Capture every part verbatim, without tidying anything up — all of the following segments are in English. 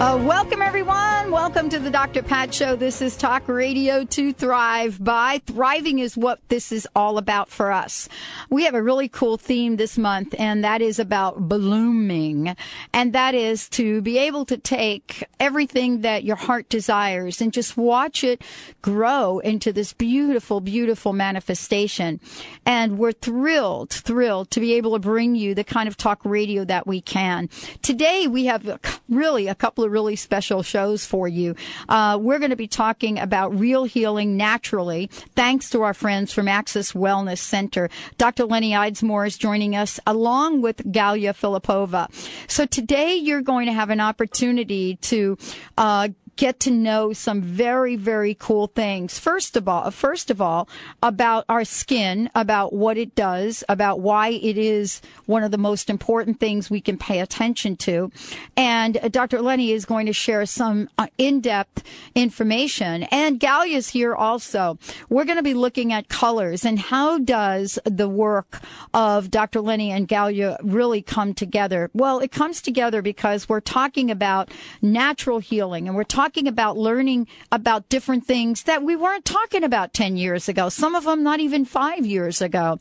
Uh, welcome, everyone. Welcome to the Doctor Pat Show. This is Talk Radio to Thrive By. Thriving is what this is all about for us. We have a really cool theme this month, and that is about blooming. And that is to be able to take everything that your heart desires and just watch it grow into this beautiful, beautiful manifestation. And we're thrilled, thrilled to be able to bring you the kind of talk radio that we can. Today, we have really a couple of really special shows for you. Uh, we're going to be talking about real healing naturally, thanks to our friends from Access Wellness Center. Doctor Leny Eidsmore is joining us along with Galia Filipova. So today you're going to have an opportunity to uh, get to know some very, very cool things. First of all, first of all, about our skin, about what it does, about why it is one of the most important things we can pay attention to. And Doctor Leny is going to share some in-depth information. And Galia's here also. We're going to be looking at colors and how does the work of Doctor Leny and Galia really come together? Well, it comes together because we're talking about natural healing and we're talking Talking about learning about different things that we weren't talking about ten years ago, some of them not even five years ago.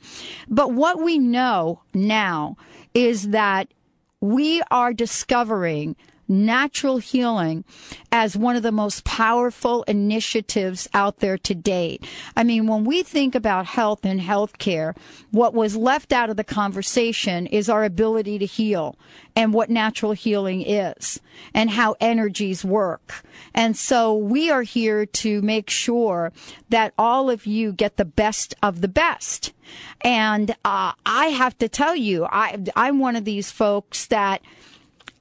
But what we know now is that we are discovering natural healing as one of the most powerful initiatives out there to date. I mean, when we think about health and healthcare, what was left out of the conversation is our ability to heal and what natural healing is and how energies work. And so we are here to make sure that all of you get the best of the best. And uh, I have to tell you, I, I'm one of these folks that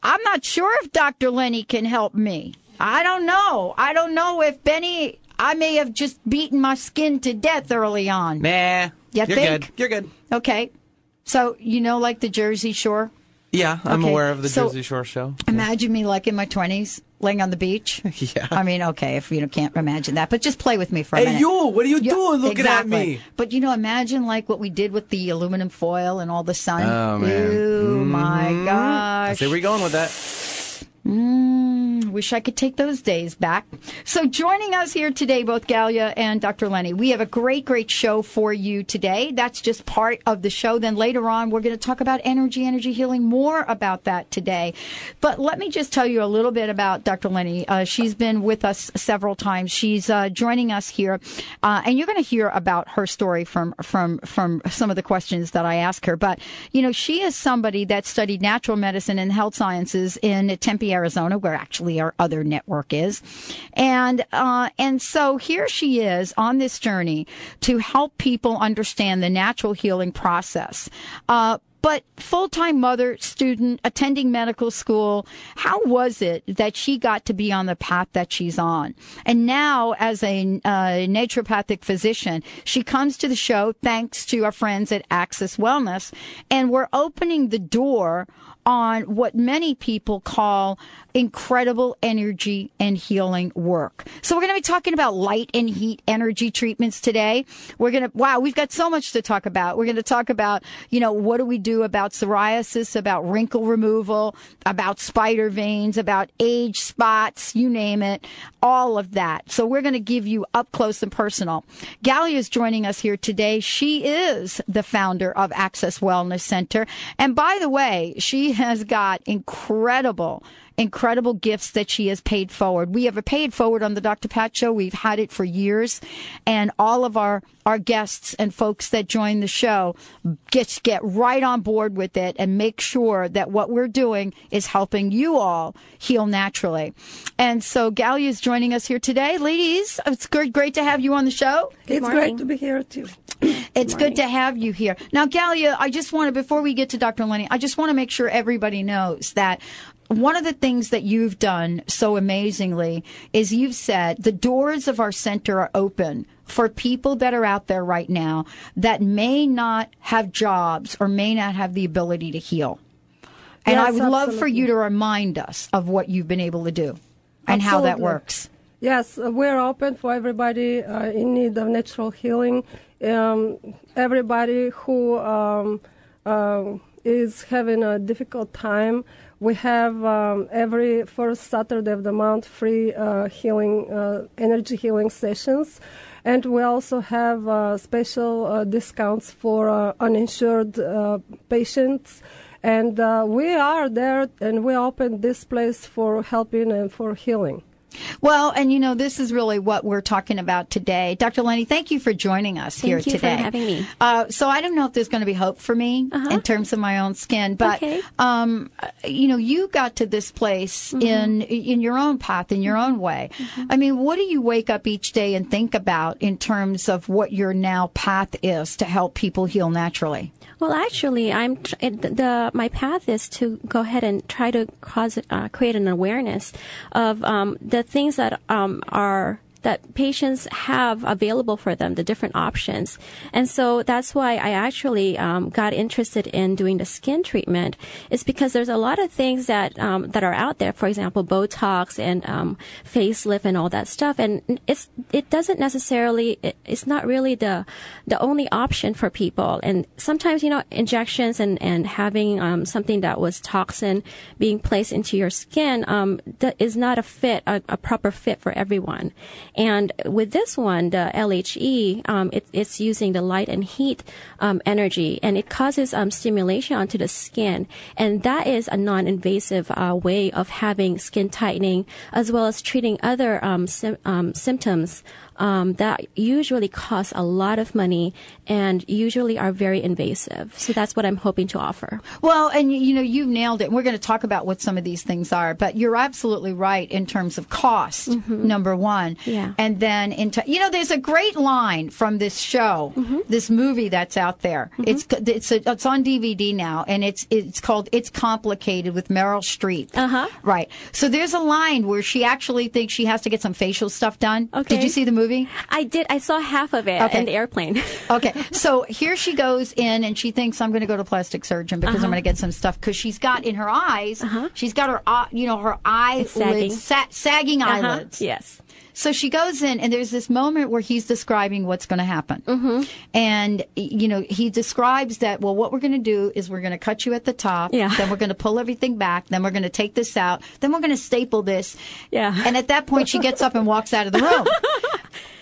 I'm not sure if Doctor Leny can help me. I don't know. I don't know if Benny, I may have just beaten my skin to death early on. Nah. You you're think? good. You're good. Okay. So, you know, like the Jersey Shore? Yeah, I'm okay. aware of the so, Jersey Shore show. Imagine me like in my twenties, laying on the beach. Yeah. I mean, okay, if you can't imagine that, but just play with me for a hey, minute. Hey, you, what are you, you doing looking exactly. at me? But, you know, imagine like what we did with the aluminum foil and all the sun. Oh, man. Ooh, mm-hmm. my gosh. I see where we're going with that. Mm, wish I could take those days back. So joining us here today, both Galia and Doctor Leny, we have a great, great show for you today. That's just part of the show. Then later on, we're going to talk about energy, energy healing, more about that today. But let me just tell you a little bit about Doctor Leny. Uh, she's been with us several times. She's uh, joining us here, uh, and you're going to hear about her story from, from, from some of the questions that I ask her. But, you know, she is somebody that studied natural medicine and health sciences in Tempe, Arizona, where actually our other network is. And uh, and so here she is on this journey to help people understand the natural healing process. Uh, but full-time mother, student, attending medical school, how was it that she got to be on the path that she's on? And now as a uh, naturopathic physician, she comes to the show thanks to our friends at Access Wellness, and we're opening the door on what many people call incredible energy and healing work. So we're going to be talking about light and heat energy treatments today. We're going to, wow, we've got so much to talk about. We're going to talk about, you know, what do we do about psoriasis, about wrinkle removal, about spider veins, about age spots, you name it, all of that. So we're going to give you up close and personal. Galia is joining us here today. She is the founder of Access Wellness Center. And by the way, she has got incredible, incredible gifts that she has paid forward. We have a paid forward on the Doctor Pat Show. We've had it for years. And all of our, our guests and folks that join the show get, get right on board with it and make sure that what we're doing is helping you all heal naturally. And so Galia is joining us here today. Ladies, it's good, great to have you on the show. Good it's morning. great to be here, too. It's good, good to have you here. Now, Galia, I just want to, before we get to Doctor Leny, I just want to make sure everybody knows that one of the things that you've done so amazingly is you've said the doors of our center are open for people that are out there right now that may not have jobs or may not have the ability to heal. And yes, I would absolutely. love for you to remind us of what you've been able to do and absolutely. how that works. Yes, we're open for everybody uh, in need of natural healing. Um, everybody who um, uh, is having a difficult time, we have um, every first Saturday of the month free uh, healing, uh, energy healing sessions. And we also have uh, special uh, discounts for uh, uninsured uh, patients. And uh, we are there, and we open this place for helping and for healing. Well, and you know, this is really what we're talking about today. Doctor Leny, thank you for joining us thank here today. Thank you for having me. Uh, so I don't know if there's going to be hope for me uh-huh. in terms of my own skin, but, okay. um, you know, you got to this place mm-hmm. in in your own path, in your own way. Mm-hmm. I mean, what do you wake up each day and think about in terms of what your now path is to help people heal naturally? Well, actually, I'm tr- the my path is to go ahead and try to cause uh, create an awareness of um, the things that um, are that patients have available for them, the different options. And so that's why I actually um, got interested in doing the skin treatment, is because there's a lot of things that um, that are out there, for example, Botox and um, facelift and all that stuff. And it's it doesn't necessarily, it, it's not really the the only option for people. And sometimes, you know, injections and, and having um, something that was toxin being placed into your skin um, that is not a fit, a, a proper fit for everyone. And with this one, the L H E, um, it, it's using the light and heat um, energy, and it causes um, stimulation onto the skin. And that is a non-invasive uh, way of having skin tightening, as well as treating other um, sim- um, symptoms um, that usually cost a lot of money and usually are very invasive. So that's what I'm hoping to offer. Well, and, you know, you've nailed it. We're going to talk about what some of these things are, but you're absolutely right in terms of cost, mm-hmm. number one. Yeah. And then, into, you know, there's a great line from this show, mm-hmm. this movie that's out there. Mm-hmm. It's it's a, it's on D V D now, and it's it's called It's Complicated with Meryl Streep. Uh-huh. Right. So there's a line where she actually thinks she has to get some facial stuff done. Okay. Did you see the movie? I did. I saw half of it okay. in the airplane. Okay. So here she goes in, and she thinks, I'm going to go to plastic surgeon because uh-huh. I'm going to get some stuff. Because she's got in her eyes, uh-huh. she's got her, you know, her eyelids, sagging, sa- sagging uh-huh. eyelids. Yes. So she goes in, and there's this moment where he's describing what's going to happen. Mm-hmm. And, you know, he describes that, well, what we're going to do is we're going to cut you at the top. Yeah. Then we're going to pull everything back. Then we're going to take this out. Then we're going to staple this. Yeah. And at that point, she gets up and walks out of the room.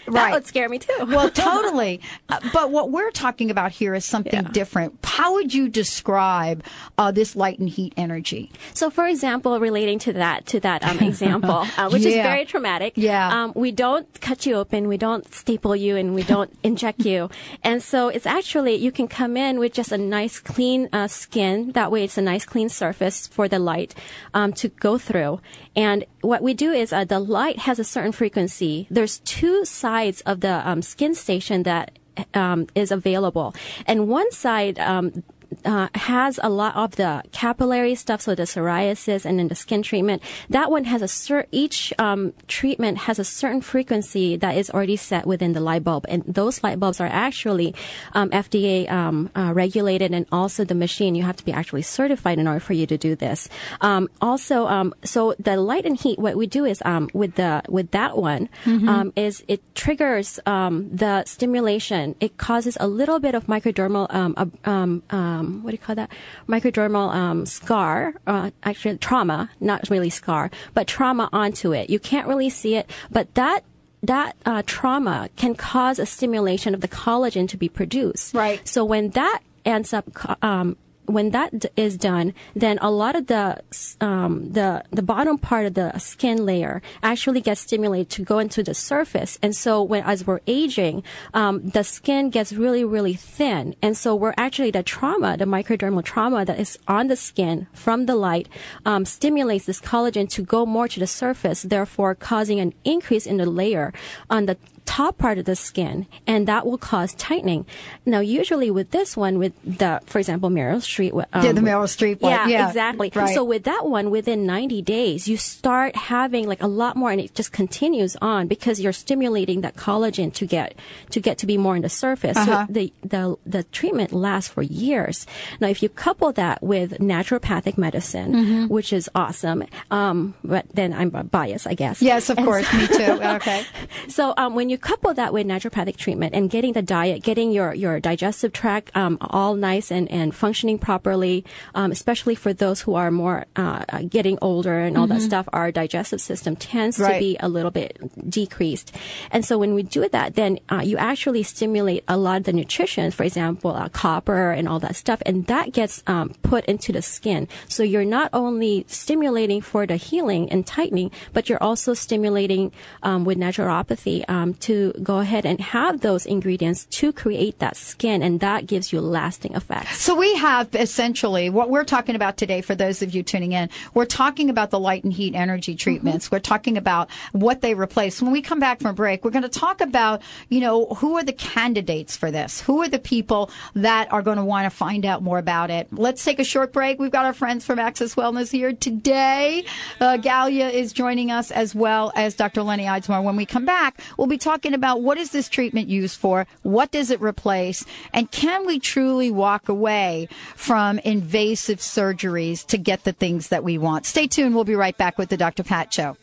Right. That would scare me, too. Well, totally. Uh, but what we're talking about here is something yeah. different. How would you describe uh, this light and heat energy? So, for example, relating to that, to that um, example, uh, which yeah. is very traumatic, yeah. um, we don't cut you open, we don't staple you, and we don't inject you. And so it's actually, you can come in with just a nice, clean uh, skin. That way it's a nice, clean surface for the light um, to go through. And what we do is uh, the light has a certain frequency. There's two sides of the um, skin station that um, is available. And one side um, uh, has a lot of the capillary stuff, so the psoriasis and then the skin treatment. That one has a cer- each um, treatment has a certain frequency that is already set within the light bulb. And those light bulbs are actually um, F D A um, uh, regulated, and also the machine. You have to be actually certified in order for you to do this. Um, also, um, so the light and heat, what we do is um, with the with that one mm-hmm. um, is it triggers um, the stimulation. It causes a little bit of microdermal um, um, um, what do you call that? Microdermal um, scar, uh, actually trauma, not really scar, but trauma onto it. You can't really see it, but that that uh, trauma can cause a stimulation of the collagen to be produced. Right. So when that ends up, um, when that d- is done, then a lot of the um, the the bottom part of the skin layer actually gets stimulated to go into the surface. And so when as we're aging, um, the skin gets really, really thin. And so we're actually the trauma, the microdermal trauma that is on the skin from the light um, stimulates this collagen to go more to the surface, therefore causing an increase in the layer on the top part of the skin, and that will cause tightening. Now, usually with this one, with the, for example, Meryl Streep. Um, yeah, the Meryl Streep one. Yeah, yeah, exactly. Right. So with that one, within ninety days, you start having like a lot more, and it just continues on because you're stimulating that collagen to get to get to be more on the surface. Uh-huh. So the, the, the treatment lasts for years. Now, if you couple that with naturopathic medicine, mm-hmm. which is awesome, um, but then I'm biased, I guess. Yes, of and course. So, me too. Okay. So um, when you couple that with naturopathic treatment and getting the diet, getting your, your digestive tract um, all nice and, and functioning properly, um, especially for those who are more uh, getting older and all mm-hmm. that stuff, our digestive system tends right. to be a little bit decreased. And so when we do that, then uh, you actually stimulate a lot of the nutrition, for example, uh, copper and all that stuff, and that gets um, put into the skin. So you're not only stimulating for the healing and tightening, but you're also stimulating um, with naturopathy um, to go ahead and have those ingredients to create that skin, and that gives you lasting effects. So we have essentially what we're talking about today. For those of you tuning in, we're talking about the light and heat energy treatments. Mm-hmm. We're talking about what they replace. When we come back from break, we're going to talk about, you know, who are the candidates for this? Who are the people that are going to want to find out more about it? Let's take a short break. We've got our friends from Access Wellness here today. Uh, Galia is joining us, as well as Doctor Leny Eidsmore. When we come back, we'll be talking about what is this treatment used for? What does it replace? And can we truly walk away from invasive surgeries to get the things that we want? Stay tuned. We'll be right back with the Doctor Pat Show.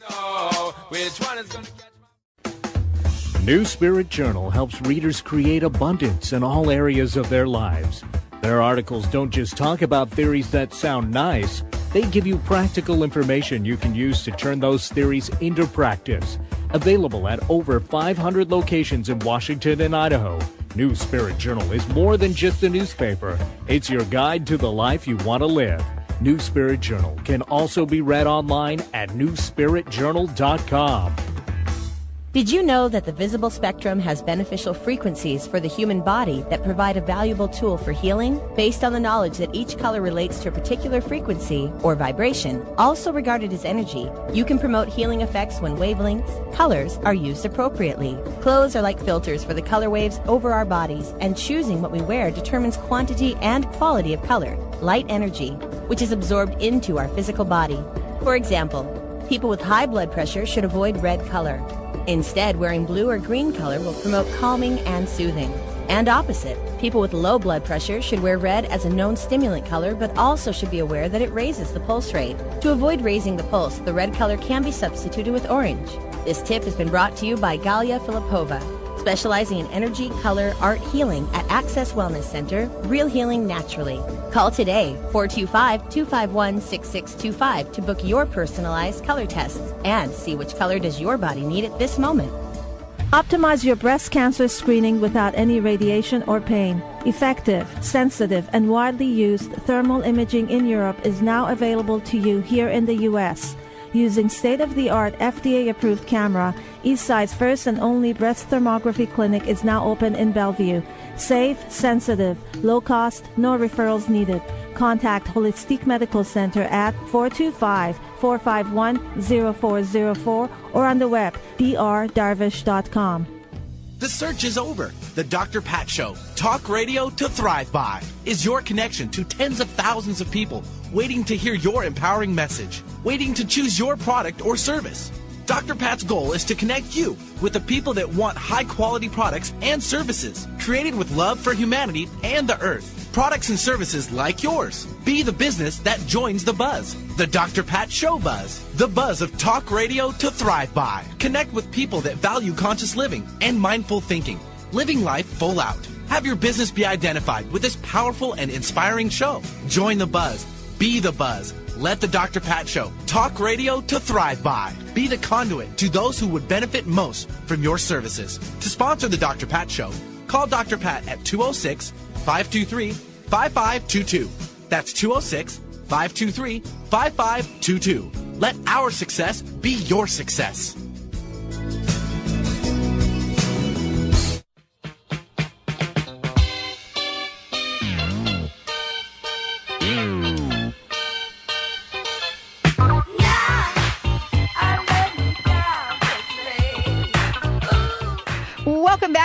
New Spirit Journal helps readers create abundance in all areas of their lives. Their articles don't just talk about theories that sound nice. They give you practical information you can use to turn those theories into practice. Available at over five hundred locations in Washington and Idaho, New Spirit Journal is more than just a newspaper. It's your guide to the life you want to live. New Spirit Journal can also be read online at new spirit journal dot com. Did you know that the visible spectrum has beneficial frequencies for the human body that provide a valuable tool for healing? Based on the knowledge that each color relates to a particular frequency or vibration, also regarded as energy, you can promote healing effects when wavelengths, colors, are used appropriately. Clothes are like filters for the color waves over our bodies, and choosing what we wear determines quantity and quality of color, light energy, which is absorbed into our physical body. For example, people with high blood pressure should avoid red color. Instead, wearing blue or green color will promote calming and soothing. And opposite, people with low blood pressure should wear red as a known stimulant color, but also should be aware that it raises the pulse rate. To avoid raising the pulse, the red color can be substituted with orange. This tip has been brought to you by Galia Filipova, specializing in energy, color, art healing at Access Wellness Center, Real Healing Naturally. Call today, four two five, two five one, six six two five, to book your personalized color tests and see which color does your body need at this moment. Optimize your breast cancer screening without any radiation or pain. Effective, sensitive, and widely used thermal imaging in Europe is now available to you here in the U S Using state-of-the-art F D A-approved camera, Eastside's first and only breast thermography clinic is now open in Bellevue. Safe, sensitive, low cost, no referrals needed. Contact Holistique Medical Center at four two five, four five one, zero four zero four or on the web, d r darvish dot com. The search is over. The Doctor Pat Show, talk radio to thrive by, is your connection to tens of thousands of people waiting to hear your empowering message, waiting to choose your product or service. Doctor Pat's goal is to connect you with the people that want high-quality products and services created with love for humanity and the earth. Products and services like yours. Be the business that joins the buzz. The Doctor Pat Show buzz. The buzz of talk radio to thrive by. Connect with people that value conscious living and mindful thinking. Living life full out. Have your business be identified with this powerful and inspiring show. Join the buzz. Be the buzz. Let the Doctor Pat Show, talk radio to thrive by, be the conduit to those who would benefit most from your services. To sponsor the Doctor Pat Show, call Doctor Pat at two oh six, five two three, five five two two. That's two oh six, five two three, five five two two. Let our success be your success.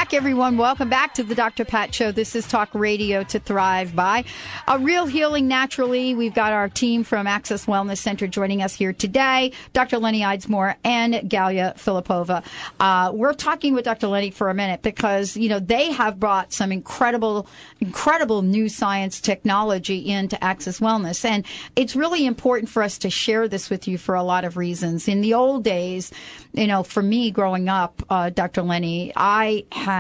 back, everyone. Welcome back to the Doctor Pat Show. This is Talk Radio to Thrive By. A Real Healing Naturally. We've got our team from Access Wellness Center joining us here today, Doctor Leny Eidsmore and Galia Filipova. Uh, we're talking with Doctor Leny for a minute because, you know, they have brought some incredible, incredible new science technology into Access Wellness. And it's really important for us to share this with you for a lot of reasons. In the old days, you know, for me growing up, uh, Doctor Leny, I had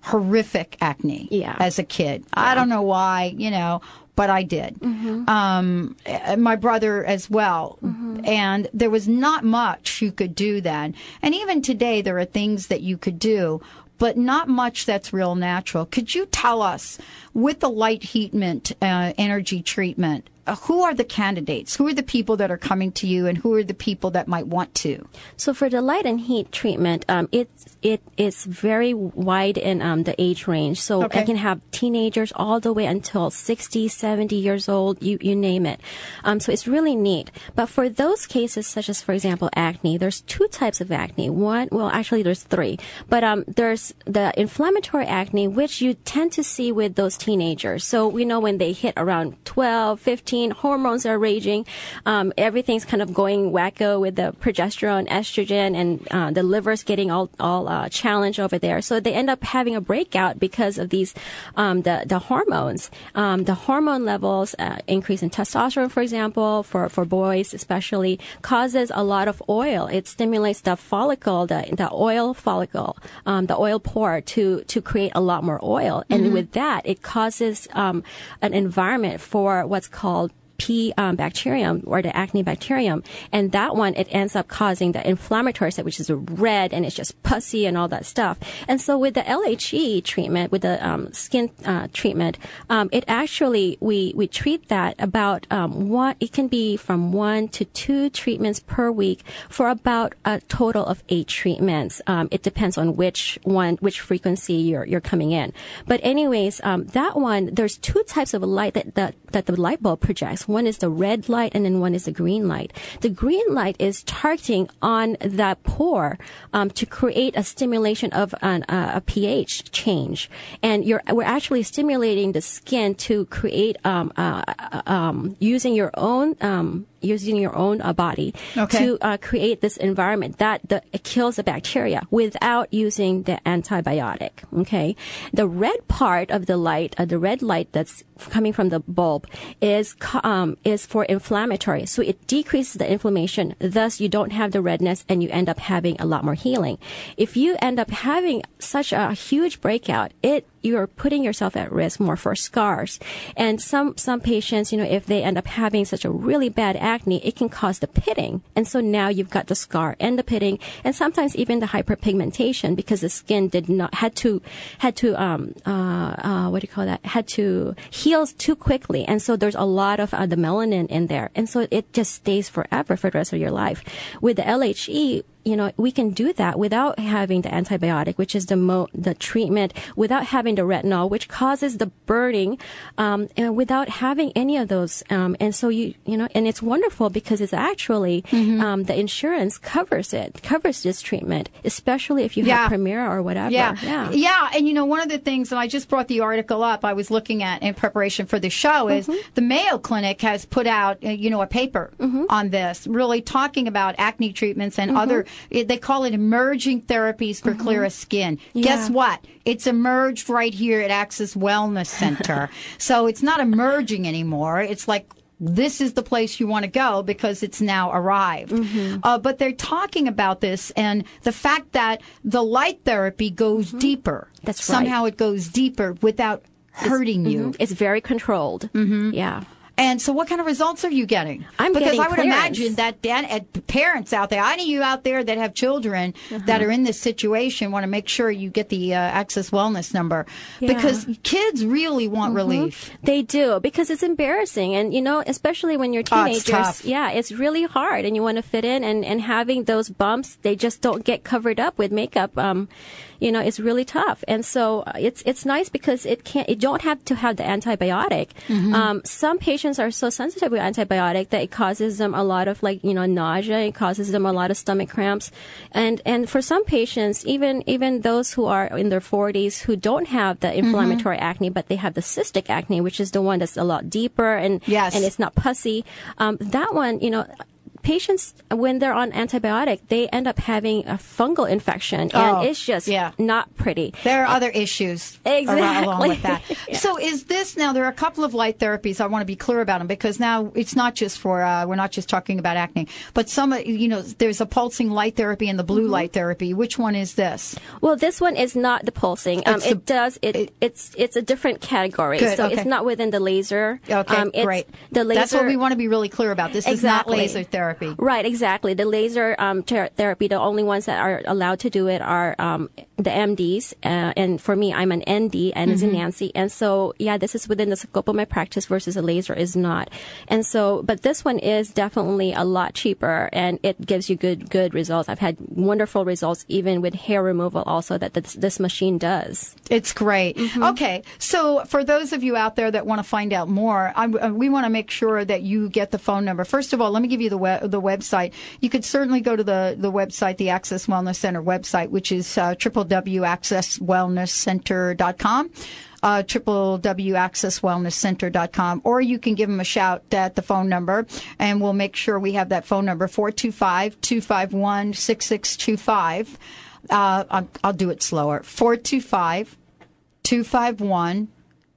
horrific acne yeah. as a kid. Yeah. I don't know why, you know, but I did. Mm-hmm. Um, my brother as well. Mm-hmm. And there was not much you could do then. And even today, there are things that you could do, but not much that's real natural. Could you tell us, with the light heat mint uh, energy treatment, Uh, who are the candidates? Who are the people that are coming to you, and who are the people that might want to? So for the light and heat treatment, um, it's it is very wide in um, the age range. So okay. I can have teenagers all the way until sixty, seventy years old, you, you name it. Um, so it's really neat. But for those cases, such as, for example, acne, there's two types of acne. One, well, actually, there's three. But um, there's the inflammatory acne, which you tend to see with those teenagers. So we know when they hit around twelve, fifteen, hormones are raging. Um, everything's kind of going wacko with the progesterone, estrogen, and uh, the liver's getting all all uh, challenged over there. So they end up having a breakout because of these um, the the hormones. Um, the hormone levels uh, increase in testosterone, for example, for for boys especially, causes a lot of oil. It stimulates the follicle, the the oil follicle, um, the oil pore to to create a lot more oil, and mm-hmm. with that, it causes um, an environment for what's called P um, bacterium, or the acne bacterium, and that one, it ends up causing the inflammatory set, which is red and it's just pussy and all that stuff. And so with the L H E treatment, with the um, skin uh, treatment, um, it actually we we treat that about um, one. It can be from one to two treatments per week for about a total of eight treatments. Um, it depends on which one, which frequency you're you're coming in. But anyways, um, that one, there's two types of light that that, that the light bulb projects. One is the red light, and then one is the green light. The green light is targeting on that pore um, to create a stimulation of an, uh, a pH change, and you're we're actually stimulating the skin to create um, uh, um, using your own um, using your own uh, body okay. to uh, create this environment that the, it kills the bacteria without using the antibiotic. Okay, the red part of the light, uh, the red light that's coming from the bulb, is um, is for inflammatory. So it decreases the inflammation. Thus, you don't have the redness and you end up having a lot more healing. If you end up having such a huge breakout, it you're putting yourself at risk more for scars. And some, some patients, you know, if they end up having such a really bad acne, it can cause the pitting. And so now you've got the scar and the pitting, and sometimes even the hyperpigmentation, because the skin did not, had to, had to, um, uh, uh, what do you call that? Had to heal too quickly. And so there's a lot of uh, the melanin in there. And so it just stays forever for the rest of your life. With the L H E, you know, we can do that without having the antibiotic, which is the mo the treatment, without having the retinol, which causes the burning, um, and without having any of those. Um, and so you, you know, and it's wonderful because it's actually mm-hmm. um, the insurance covers it, covers this treatment, especially if you yeah. have Primera or whatever. Yeah. yeah, yeah, and you know, one of the things, and I just brought the article up, I was looking at in preparation for the show, is mm-hmm. the Mayo Clinic has put out, you know, a paper mm-hmm. on this, really talking about acne treatments and mm-hmm. other. They call it emerging therapies for mm-hmm. clearer skin. Yeah. Guess what? It's emerged right here at Access Wellness Center. So it's not emerging anymore. It's like, this is the place you want to go because it's now arrived. Mm-hmm. Uh, but they're talking about this and the fact that the light therapy goes mm-hmm. deeper. That's right. Somehow it goes deeper without hurting it's, you. Mm-hmm. It's very controlled. Mm-hmm. Yeah. And so what kind of results are you getting? I'm because getting I would clearance. Imagine that Dan, at parents out there, I know you out there that have children uh-huh. that are in this situation, want to make sure you get the uh, Access Wellness number. Yeah. Because kids really want mm-hmm. relief. They do, because it's embarrassing. And, you know, especially when you're teenagers, oh, it's yeah, it's really hard and you want to fit in. And, and having those bumps, they just don't get covered up with makeup. Um, you know, it's really tough. And so it's it's nice because it can't, you don't have to have the antibiotic. Mm-hmm. Um, some patients patients are so sensitive with antibiotic that it causes them a lot of, like, you know, nausea. It causes them a lot of stomach cramps. And and for some patients, even even those who are in their forties who don't have the inflammatory mm-hmm. acne, but they have the cystic acne, which is the one that's a lot deeper and, yes. and it's not pussy. Um, that one, you know... Patients, when they're on antibiotic, they end up having a fungal infection, and oh, it's just yeah. not pretty. There are other issues exactly. along with that. yeah. So is this now, there are a couple of light therapies. I want to be clear about them, because now it's not just for, uh, we're not just talking about acne, but some, you know, there's a pulsing light therapy and the blue mm-hmm. light therapy. Which one is this? Well, this one is not the pulsing. Um, it a, does, it, it, it's it's a different category. Good, so okay. it's not within the laser. Okay, um, it's great. The laser, that's what we want to be really clear about. This exactly. is not laser therapy. Right, exactly. The laser um, ter- therapy, the only ones that are allowed to do it are um, the M Ds. Uh, and for me, I'm an N D, and it's mm-hmm. a Nancy. And so, yeah, this is within the scope of my practice versus a laser is not. And so, but this one is definitely a lot cheaper, and it gives you good, good results. I've had wonderful results even with hair removal also that this, this machine does. It's great. Mm-hmm. Okay. So for those of you out there that want to find out more, I, we want to make sure that you get the phone number. First of all, let me give you the web. the website. You could certainly go to the, the website, the Access Wellness Center website, which is uh, w w w dot access wellness center dot com. Uh, w w w dot access wellness center dot com, or you can give them a shout at the phone number, and we'll make sure we have that phone number, four two five, two five one, six six two five. Uh, I'll, I'll do it slower. four two five, two five one,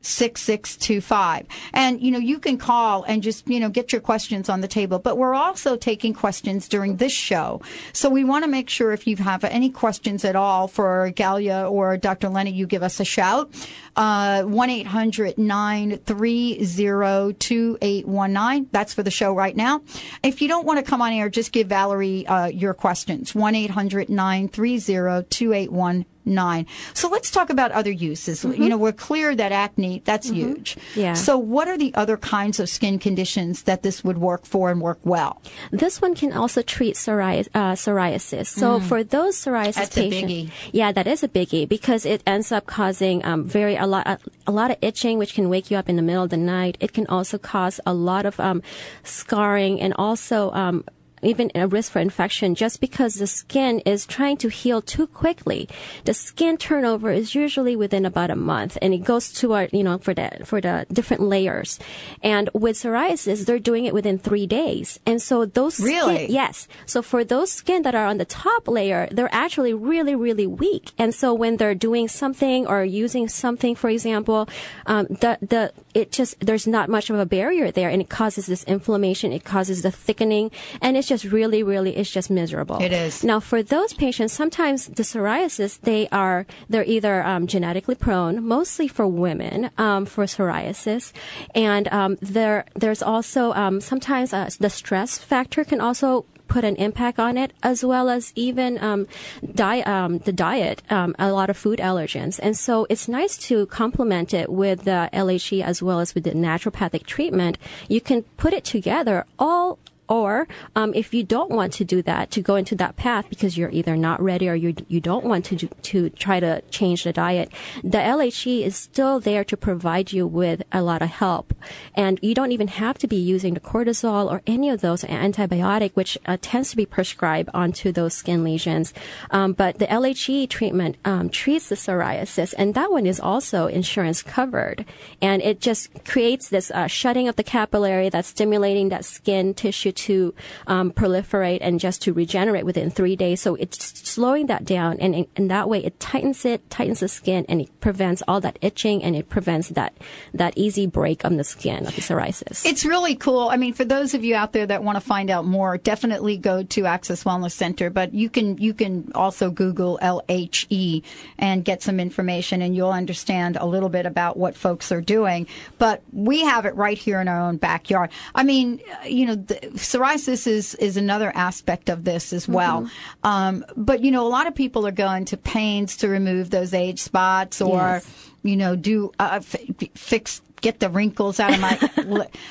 six six two five. six six two five. And, you know, you can call and just, you know, get your questions on the table. But we're also taking questions during this show. So we want to make sure if you have any questions at all for Galia or Doctor Leny, you give us a shout. Uh, one eight hundred, nine three zero, two eight one nine. That's for the show right now. If you don't want to come on air, just give Valerie uh, your questions. one eight hundred, nine three zero, two eight one nine. Nine. So let's talk about other uses. Mm-hmm. You know, we're clear that acne, that's mm-hmm. huge. Yeah. So what are the other kinds of skin conditions that this would work for and work well? This one can also treat psoriasis. Uh, psoriasis. So mm. for those psoriasis that's patients, a biggie. Yeah, that is a biggie, because it ends up causing um, very a lot a, a lot of itching, which can wake you up in the middle of the night. It can also cause a lot of um, scarring, and also. Um, even a risk for infection, just because the skin is trying to heal too quickly. The skin turnover is usually within about a month, and it goes to our, you know, for the, for the different layers. And with psoriasis, they're doing it within three days. And so those really? Skin, yes. So for those skin that are on the top layer, they're actually really, really weak. And so when they're doing something or using something, for example, um, the, the, it just, there's not much of a barrier there, and it causes this inflammation. It causes the thickening, and it's just really, really, it's just miserable. It is. Now, for those patients, sometimes the psoriasis, they are, they're either um, genetically prone, mostly for women, um, for psoriasis. And um, there, there's also um, sometimes uh, the stress factor can also put an impact on it, as well as even um, di- um, the diet, um, a lot of food allergens. And so it's nice to complement it with the L H E as well as with the naturopathic treatment. You can put it together all Or um, if you don't want to do that, to go into that path because you're either not ready or you you don't want to do, to try to change the diet, the L H E is still there to provide you with a lot of help. And you don't even have to be using the cortisol or any of those antibiotic, which uh, tends to be prescribed onto those skin lesions. Um, but the L H E treatment um, treats the psoriasis, and that one is also insurance covered. And it just creates this uh, shutting of the capillary that's stimulating that skin tissue to um, proliferate and just to regenerate within three days. So it's slowing that down, and in that way it tightens it, tightens the skin, and it prevents all that itching, and it prevents that that easy break on the skin of the psoriasis. It's really cool. I mean, for those of you out there that want to find out more, definitely go to Access Wellness Center, but you can you can also Google L H E and get some information, and you'll understand a little bit about what folks are doing. But we have it right here in our own backyard. I mean, you know, the, psoriasis is, is another aspect of this as well. Mm-hmm. Um, but, you know, a lot of people are going to pains to remove those age spots or, yes. you know, do uh, f- fix, get the wrinkles out of my...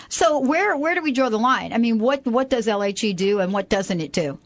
So where where do we draw the line? I mean, what, what does L H E do and what doesn't it do?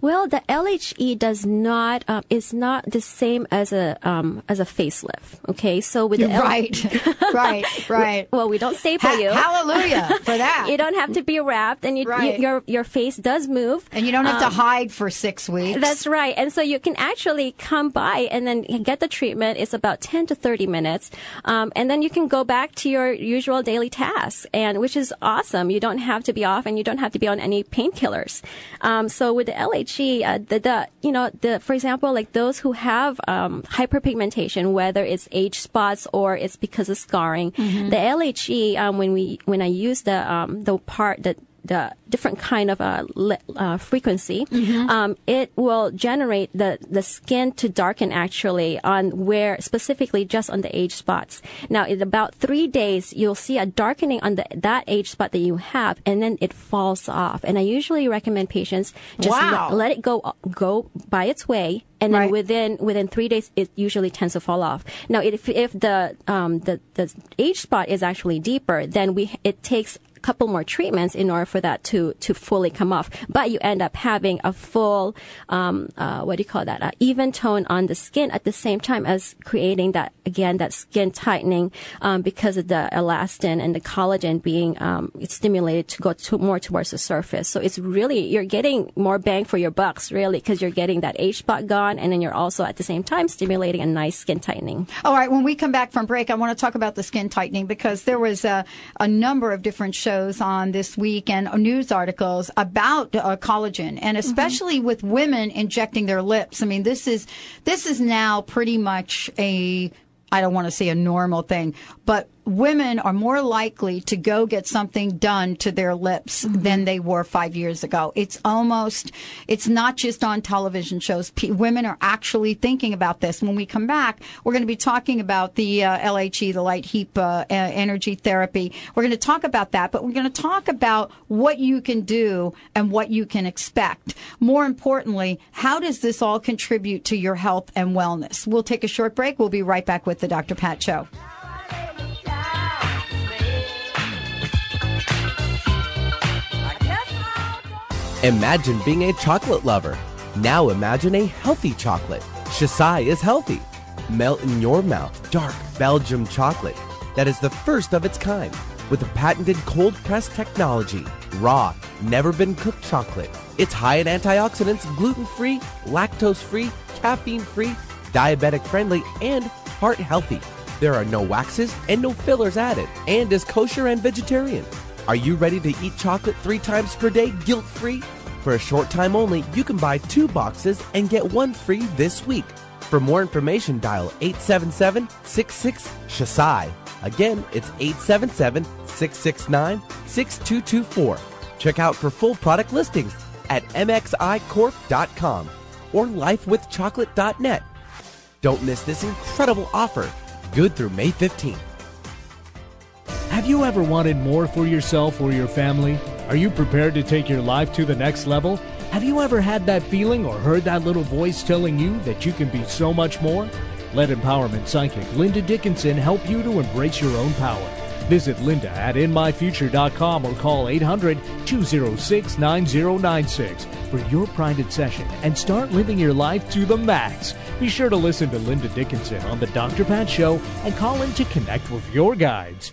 Well, the L H E does not um, is not the same as a um, as a facelift. Okay, so with the right, L- right, right. Well, we don't stay for ha- you. Hallelujah for that. You don't have to be wrapped, and you, right. you, your your face does move, and you don't have um, to hide for six weeks. That's right, and so you can actually come by and then get the treatment. It's about ten to thirty minutes, um, and then you can go back to your usual daily tasks, and which is awesome. You don't have to be off, and you don't have to be on any painkillers. Um, so with the L H E, uh, the, the you know the for example, like those who have um, hyperpigmentation, whether it's age spots or it's because of scarring, mm-hmm. the L H E um, when we when I use the um, the part that the different kind of uh, le- uh, frequency, mm-hmm. um, it will generate the, the skin to darken actually on where, specifically just on the age spots. Now, in about three days, you'll see a darkening on the, that age spot that you have, and then it falls off. And I usually recommend patients just wow. let, let it go go by its way, and then right. within within three days, it usually tends to fall off. Now, if if the um, the, the age spot is actually deeper, then we it takes couple more treatments in order for that to to fully come off, but you end up having a full um uh what do you call that uh, even tone on the skin at the same time as creating that again that skin tightening um because of the elastin and the collagen being um it's stimulated to go to more towards the surface. So it's really, you're getting more bang for your bucks really, because you're getting that age spot gone, and then you're also at the same time stimulating a nice skin tightening. All right, when we come back from break, I want to talk about the skin tightening, because there was a, a number of different shows Shows on this week and news articles about uh, collagen, and especially mm-hmm. with women injecting their lips. I mean, this is this is now pretty much a, I don't want to say a normal thing, but women are more likely to go get something done to their lips mm-hmm. than they were five years ago. It's almost, it's not just on television shows. P- women are actually thinking about this. When we come back, we're going to be talking about the uh, L H E, the light heat uh, energy therapy. We're going to talk about that, but we're going to talk about what you can do and what you can expect. More importantly, how does this all contribute to your health and wellness? We'll take a short break. We'll be right back with the Doctor Pat Show. Imagine being a chocolate lover. Now imagine a healthy chocolate. Shisai is healthy. Melt in your mouth dark Belgium chocolate that is the first of its kind with a patented cold press technology. Raw, never been cooked chocolate. It's high in antioxidants, gluten-free, lactose-free, caffeine-free, diabetic-friendly, and heart-healthy. There are no waxes and no fillers added, and is kosher and vegetarian. Are you ready to eat chocolate three times per day, guilt-free? For a short time only, you can buy two boxes and get one free this week. For more information, dial eight seven seven, six six, S H I S A I. Again, it's eight seven seven, six six nine, six two two four. Check out for full product listings at m x i corp dot com or life with chocolate dot net. Don't miss this incredible offer. Good through May fifteenth. Have you ever wanted more for yourself or your family? Are you prepared to take your life to the next level? Have you ever had that feeling or heard that little voice telling you that you can be so much more? Let empowerment psychic Linda Dickinson help you to embrace your own power. Visit Linda at in my future dot com or call eight hundred, two oh six, nine oh nine six for your private session and start living your life to the max. Be sure to listen to Linda Dickinson on The Doctor Pat Show and call in to connect with your guides.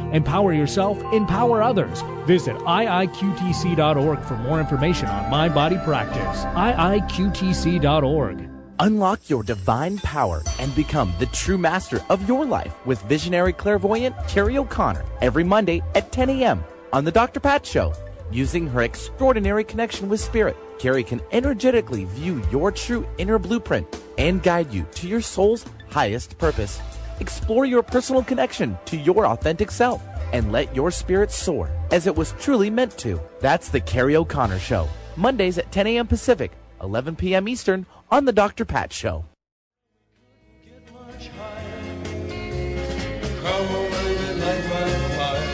Empower yourself, empower others. Visit I I Q T C dot org for more information on mind-body practice. I I Q T C dot org. Unlock your divine power and become the true master of your life with visionary clairvoyant Carrie O'Connor every Monday at ten a.m. on The Doctor Pat Show. Using her extraordinary connection with spirit, Carrie can energetically view your true inner blueprint and guide you to your soul's highest purpose. Explore your personal connection to your authentic self and let your spirit soar as it was truly meant to. That's The Carrie O'Connor Show, Mondays at ten a.m. Pacific, eleven p.m. Eastern on The Doctor Pat Show. Get much higher. Come away like my fire.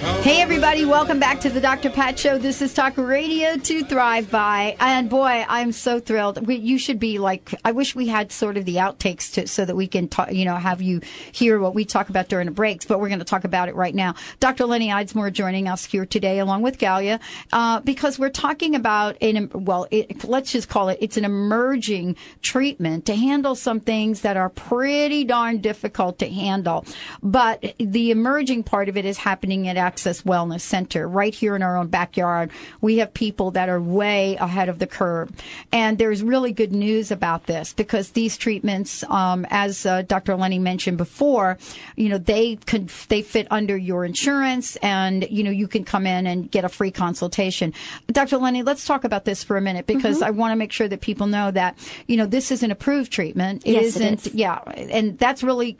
Come hey, everybody. Welcome back to The Doctor Pat Show. This is Talk Radio to Thrive By. And, boy, I'm so thrilled. We, you should be like, I wish we had sort of the outtakes to, so that we can, talk, you know, have you hear what we talk about during the breaks. But we're going to talk about it right now. Doctor Leny Eidsmore joining us here today along with Galia, uh, because we're talking about, an, well, it, let's just call it, it's an emerging treatment to handle some things that are pretty darn difficult to handle. But the emerging part of it is happening at Access Wellness Center right here in our own backyard. We have people that are way ahead of the curve, and there's really good news about this because these treatments, um, as uh, Doctor Leny mentioned before, you know, they can, they fit under your insurance, and you know, you can come in and get a free consultation. Doctor Leny, let's talk about this for a minute because mm-hmm. I want to make sure that people know that, you know, this is an approved treatment. It yes, isn't, it is. Yeah, and that's really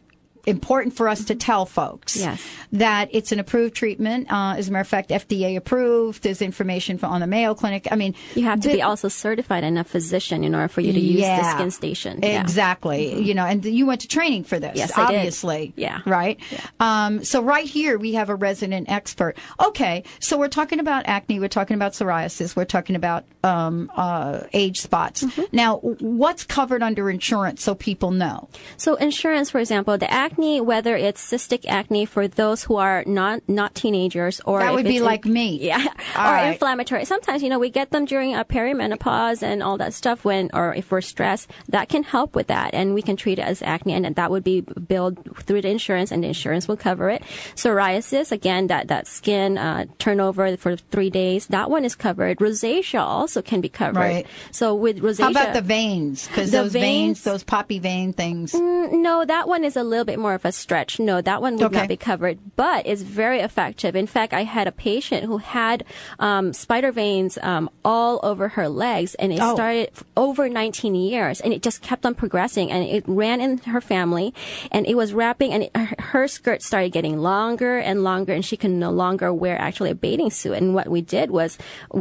important for us to tell folks yes. that it's an approved treatment. Uh, as a matter of fact, F D A approved. There's information for, on the Mayo Clinic. I mean, you have to the, be also certified and a physician in order for you to use yeah, the skin station. Yeah. Exactly. Mm-hmm. You know, and you went to training for this. Yes, I obviously. Did. Yeah. Right. Yeah. Um, so right here we have a resident expert. Okay. So we're talking about acne. We're talking about psoriasis. We're talking about um, uh, age spots. Mm-hmm. Now, what's covered under insurance, so people know? So insurance, for example, the acne. Acne, whether it's cystic acne for those who are not not teenagers, or that would be in, like me, yeah, all or right. inflammatory. Sometimes, you know, we get them during our perimenopause and all that stuff. When or if we're stressed, that can help with that, and we can treat it as acne, and that would be billed through the insurance, and the insurance will cover it. Psoriasis, again, that that skin uh, turnover for three days, that one is covered. Rosacea also can be covered. Right. So with rosacea, how about the veins? Because those veins, veins, those poppy vein things. Mm, no, that one is a little bit more of a stretch. No, that one would okay. not be covered, but it's very effective. In fact, I had a patient who had um, spider veins um, all over her legs, and it oh. started over nineteen years, and it just kept on progressing, and it ran in her family, and it was wrapping, and it, her, her skirt started getting longer and longer, and she could no longer wear actually a bathing suit. And what we did was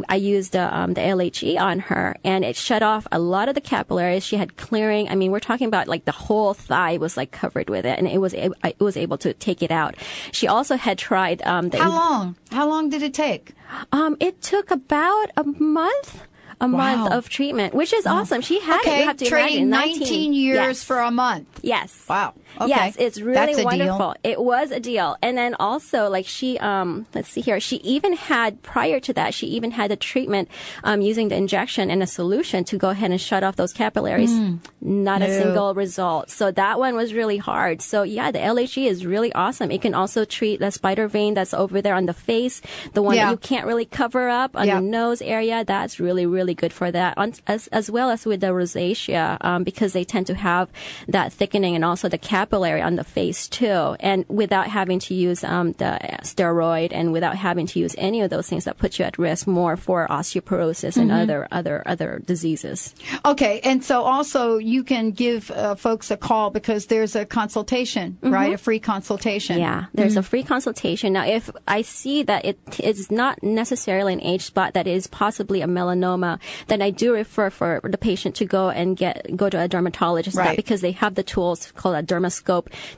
I used the, um, the L H E on her, and it shut off a lot of the capillaries. She had clearing. I mean, we're talking about like the whole thigh was like covered with it, and it was it was able to take it out. She also had tried. Um, the How long? How long did it take? Um, it took about a month. A wow. month of treatment, which is wow. awesome. She had okay. it, you have to imagine, nineteen years yes. for a month. Yes. Wow. Okay. Yes, it's really That's a wonderful. Deal. It was a deal. And then also, like she, um, let's see here, she even had, prior to that, she even had a treatment um, using the injection and a solution to go ahead and shut off those capillaries. Mm. Not no. a single result. So that one was really hard. So yeah, the L H E is really awesome. It can also treat the spider vein that's over there on the face, the one yeah. that you can't really cover up on yeah. the nose area. That's really, really good for that, as, as well as with the rosacea, um, because they tend to have that thickening and also the capillary on the face too, and without having to use um, the steroid and without having to use any of those things that put you at risk more for osteoporosis and mm-hmm. other other other diseases. Okay, and so also you can give uh, folks a call because there's a consultation, mm-hmm. right? A free consultation. Yeah, there's mm-hmm. a free consultation. Now, if I see that it is not necessarily an age spot that is possibly a melanoma, then I do refer for the patient to go and get go to a dermatologist right. because they have the tools called a dermoscope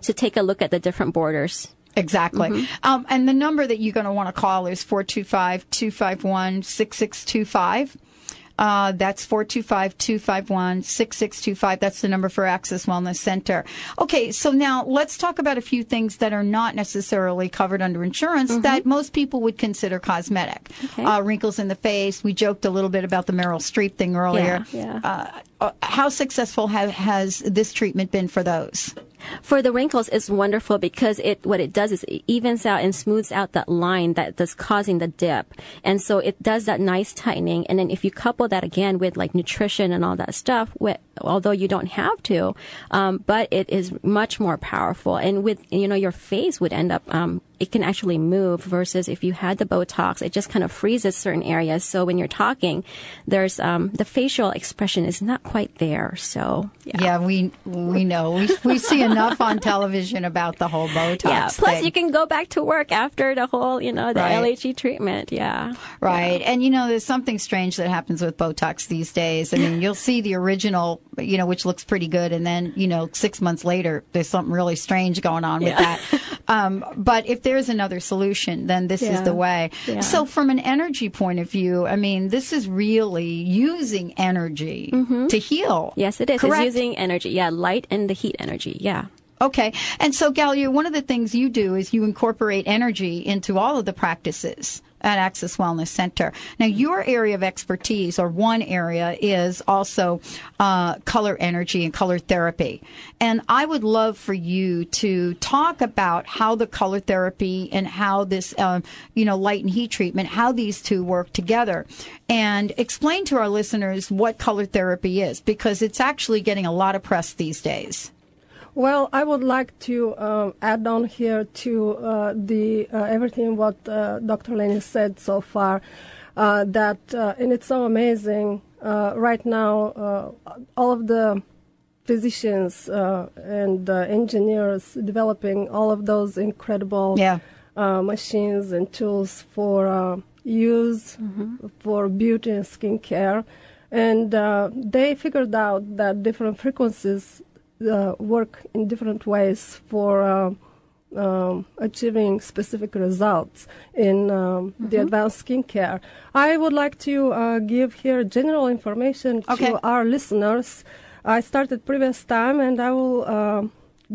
to take a look at the different borders. Exactly. Mm-hmm. Um, and the number that you're going to want to call is four two five, two five one, six six two five. Uh, that's four two five, two five one, six six two five. That's the number for Access Wellness Center. Okay, so now let's talk about a few things that are not necessarily covered under insurance mm-hmm. that most people would consider cosmetic. Okay. Uh, wrinkles in the face. We joked a little bit about the Meryl Streep thing earlier. Yeah, yeah. Uh, uh, how successful have, has this treatment been for those? For the wrinkles, it's wonderful because it what it does is it evens out and smooths out that line that, that's causing the dip. And so it does that nice tightening. And then if you couple that again with like nutrition and all that stuff, with, although you don't have to, um, but it is much more powerful. And with, you know, your face would end up, um, it can actually move versus if you had the Botox, it just kind of freezes certain areas. So when you're talking, there's, um, the facial expression is not quite there. So, yeah, yeah we, we know. We, we see enough. Enough on television about the whole Botox yeah, plus thing. You can go back to work after the whole, you know, the right. L H E treatment. Yeah. Right. Yeah. And, you know, there's something strange that happens with Botox these days. I mean, you'll see the original, you know, which looks pretty good. And then, you know, six months later, there's something really strange going on with yeah. that. Um, but if there's another solution, then this yeah. is the way. Yeah. So from an energy point of view, I mean, this is really using energy mm-hmm. to heal. Yes, it is. Correct? It's using energy. Yeah. Light and the heat energy. Yeah. Okay. And so, Galia, one of the things you do is you incorporate energy into all of the practices at Access Wellness Center. Now, your area of expertise, or one area, is also uh, color energy and color therapy. And I would love for you to talk about how the color therapy and how this, um, you know, light and heat treatment, how these two work together. And explain to our listeners what color therapy is, because it's actually getting a lot of press these days. Well, I would like to um, add on here to uh, the uh, everything what uh, Doctor Leny said so far, uh, that, uh, and it's so amazing, uh, right now, uh, all of the physicians uh, and uh, engineers developing all of those incredible yeah. uh, machines and tools for uh, use mm-hmm. for beauty and skincare. And uh, they figured out that different frequencies Uh, work in different ways for uh, um, achieving specific results in um, mm-hmm. the advanced skincare. I would like to uh, give here general information okay. to our listeners. I started previous time, and I will uh,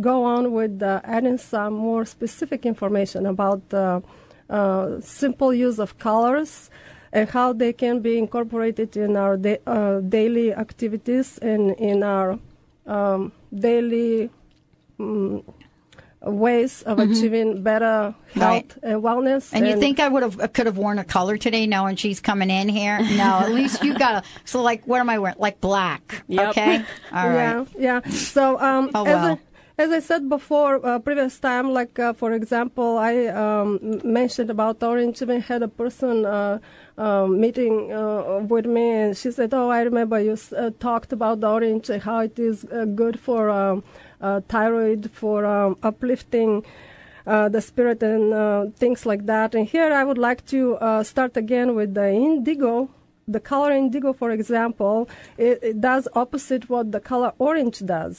go on with uh, adding some more specific information about the uh, uh, simple use of colors and how they can be incorporated in our da- uh, daily activities and in our Um, daily um, ways of mm-hmm. achieving better health right. and wellness. And, and you think I would have could have worn a color today, knowing she's coming in here? No, at least you got a. So, like, what am I wearing? Like black. Yep. Okay. All right. Yeah. Yeah. So, um, oh, as well. I, as I said before, uh, previous time, like uh, for example, I um, mentioned about orange. Even had a person. Uh, Uh, meeting uh, with me, and she said, oh, I remember you uh, talked about the orange and how it is uh, good for um, uh, thyroid, for um, uplifting uh, the spirit and uh, things like that. And here I would like to uh, start again with the indigo. The color indigo, for example, it, it does opposite what the color orange does.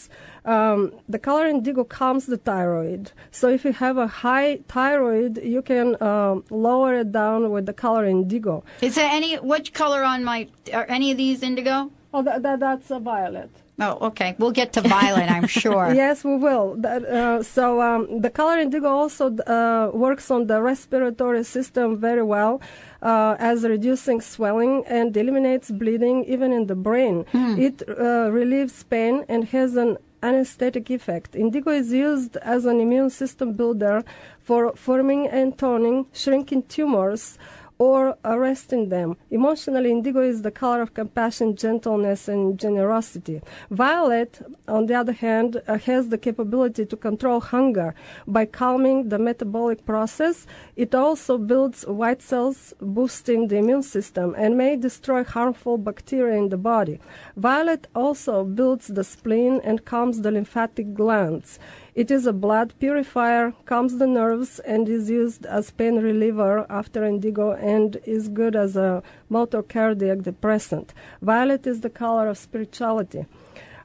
Um, the color indigo calms the thyroid. So if you have a high thyroid, you can um, lower it down with the color indigo. Is there any, what color on my, are any of these indigo? Oh, that, that, that's a violet. Oh, okay. We'll get to violet, I'm sure. Yes, we will. That, uh, so um, the color indigo also uh, works on the respiratory system very well, uh, as reducing swelling and eliminates bleeding even in the brain. Hmm. It uh, relieves pain and has an anesthetic effect. Indigo is used as an immune system builder for forming and toning, shrinking tumors, or arresting them. Emotionally, indigo is the color of compassion, gentleness, and generosity. Violet, on the other hand, uh, has the capability to control hunger. By calming the metabolic process, it also builds white cells, boosting the immune system, and may destroy harmful bacteria in the body. Violet also builds the spleen and calms the lymphatic glands. It is a blood purifier, calms the nerves, and is used as pain reliever after indigo, and is good as a motor cardiac depressant. Violet is the color of spirituality.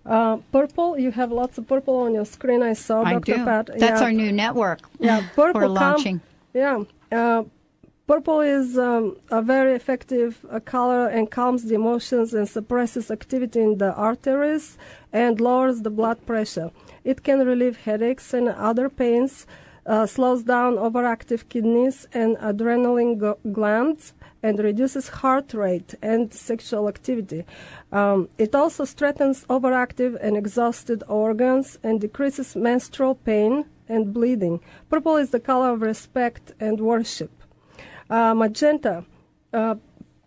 Uh, purple, you have lots of purple on your screen. I saw I Doctor do. Pat. That's yeah. our new network. Yeah, purple. We're launching. Calm, yeah. Uh, Purple is um, a very effective uh, color and calms the emotions and suppresses activity in the arteries and lowers the blood pressure. It can relieve headaches and other pains, uh, slows down overactive kidneys and adrenaline go- glands, and reduces heart rate and sexual activity. Um, it also strengthens overactive and exhausted organs and decreases menstrual pain and bleeding. Purple is the color of respect and worship. Uh, magenta. Uh,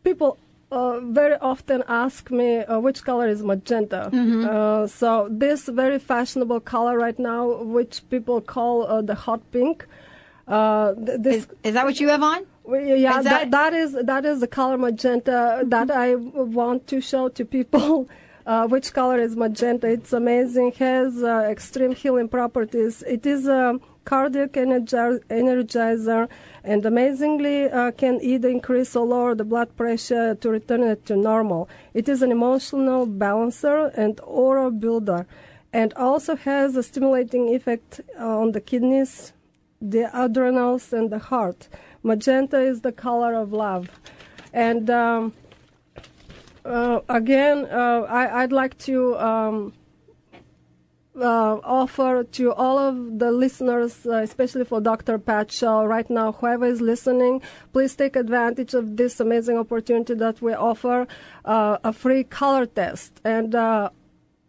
people uh, very often ask me uh, which color is magenta. Mm-hmm. Uh, so this very fashionable color right now, which people call uh, the hot pink. Uh, th- this is, is that what you have on? Yeah, that, that, that is that is the color magenta that I want to show to people. Uh, which color is magenta? It's amazing. Has uh, extreme healing properties. It is a cardiac energi- energizer, and amazingly uh, can either increase or lower the blood pressure to return it to normal. It is an emotional balancer and aura builder, and also has a stimulating effect on the kidneys, the adrenals, and the heart. Magenta is the color of love. And um, uh, again, uh, I, I'd like to um, uh, offer to all of the listeners, uh, especially for Doctor Pat Show right now, whoever is listening, please take advantage of this amazing opportunity that we offer, uh, a free color test. And uh,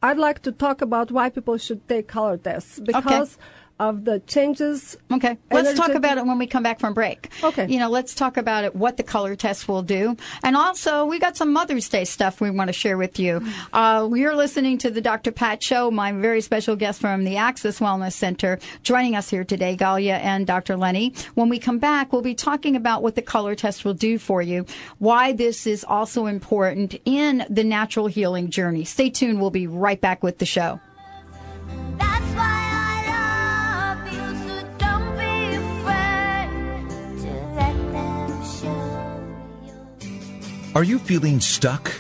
I'd like to talk about why people should take color tests, because... Okay. Of the changes. Okay, let's talk about it when we come back from break. Okay. You know, let's talk about it, what the color test will do. And also, we got some Mother's Day stuff we want to share with you. Uh, you're listening to the Doctor Pat Show, my very special guest from the Access Wellness Center, joining us here today, Galia and Doctor Leny. When we come back, we'll be talking about what the color test will do for you, why this is also important in the natural healing journey. Stay tuned. We'll be right back with the show. That's why. Are you feeling stuck?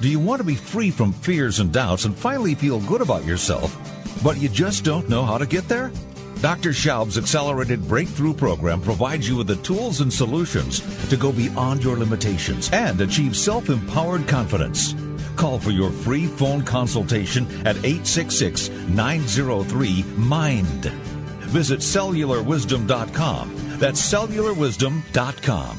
Do you want to be free from fears and doubts and finally feel good about yourself, but you just don't know how to get there? Doctor Schaub's Accelerated Breakthrough Program provides you with the tools and solutions to go beyond your limitations and achieve self-empowered confidence. Call for your free phone consultation at eight six six, nine zero three, M I N D. Visit cellular wisdom dot com. That's cellular wisdom dot com.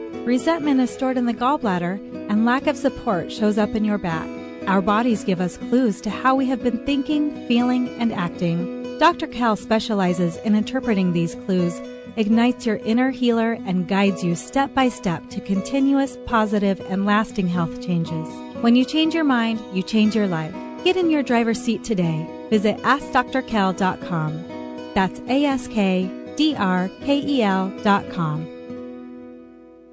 Resentment is stored in the gallbladder, and lack of support shows up in your back. Our bodies give us clues to how we have been thinking, feeling, and acting. Doctor Cal specializes in interpreting these clues, ignites your inner healer, and guides you step by step to continuous, positive, and lasting health changes. When you change your mind, you change your life. Get in your driver's seat today. Visit ask d r k e l dot com. That's A S K D R K E L dot com.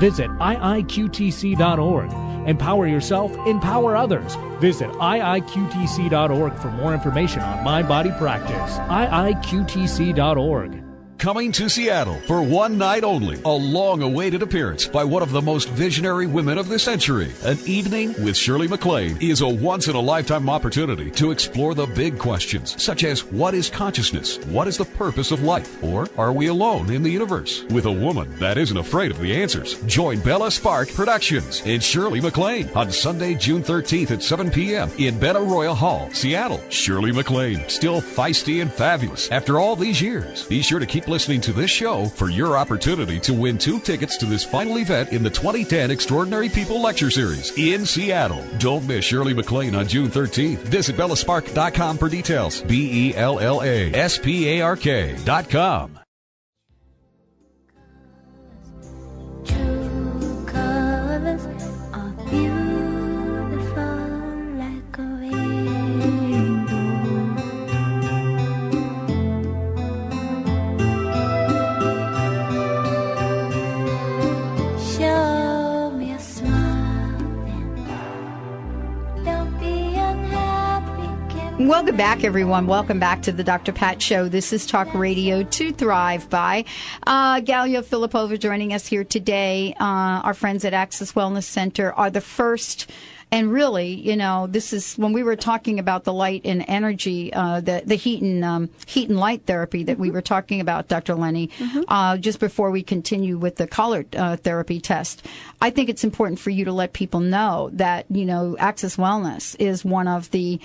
Visit I I Q T C dot org. Empower yourself, empower others. Visit I I Q T C dot org for more information on mind-body practice. I I Q T C dot org. coming to Seattle for one night only. A long-awaited appearance by one of the most visionary women of the century. An Evening with Shirley MacLaine is a once-in-a-lifetime opportunity to explore the big questions, such as what is consciousness, what is the purpose of life, or are we alone in the universe? With a woman that isn't afraid of the answers. Join Bella Spark Productions and Shirley MacLaine on Sunday, June thirteenth at seven p.m. in Benaroya Hall, Seattle. Shirley MacLaine, still feisty and fabulous after all these years. Be sure to keep listening to this show for your opportunity to win two tickets to this final event in the twenty ten Extraordinary People Lecture Series in Seattle. Don't miss Shirley MacLaine on June thirteenth. Visit bella spark dot com for details. B E L L A S P A R K dot com. True colors are beautiful like a rainbow. Show me a smile and don't be unhappy. Welcome back, everyone. Welcome back to the Doctor Pat Show. This is Talk Radio to Thrive By. Uh, Galia Filipova joining us here today. Uh, our friends at Access Wellness Center are the first. And really, you know, this is when we were talking about the light and energy, uh, the, the heat and um, heat and light therapy that mm-hmm. we were talking about, Doctor Leny, mm-hmm. uh, just before we continue with the color uh, therapy test. I think it's important for you to let people know that, you know, Access Wellness is one of the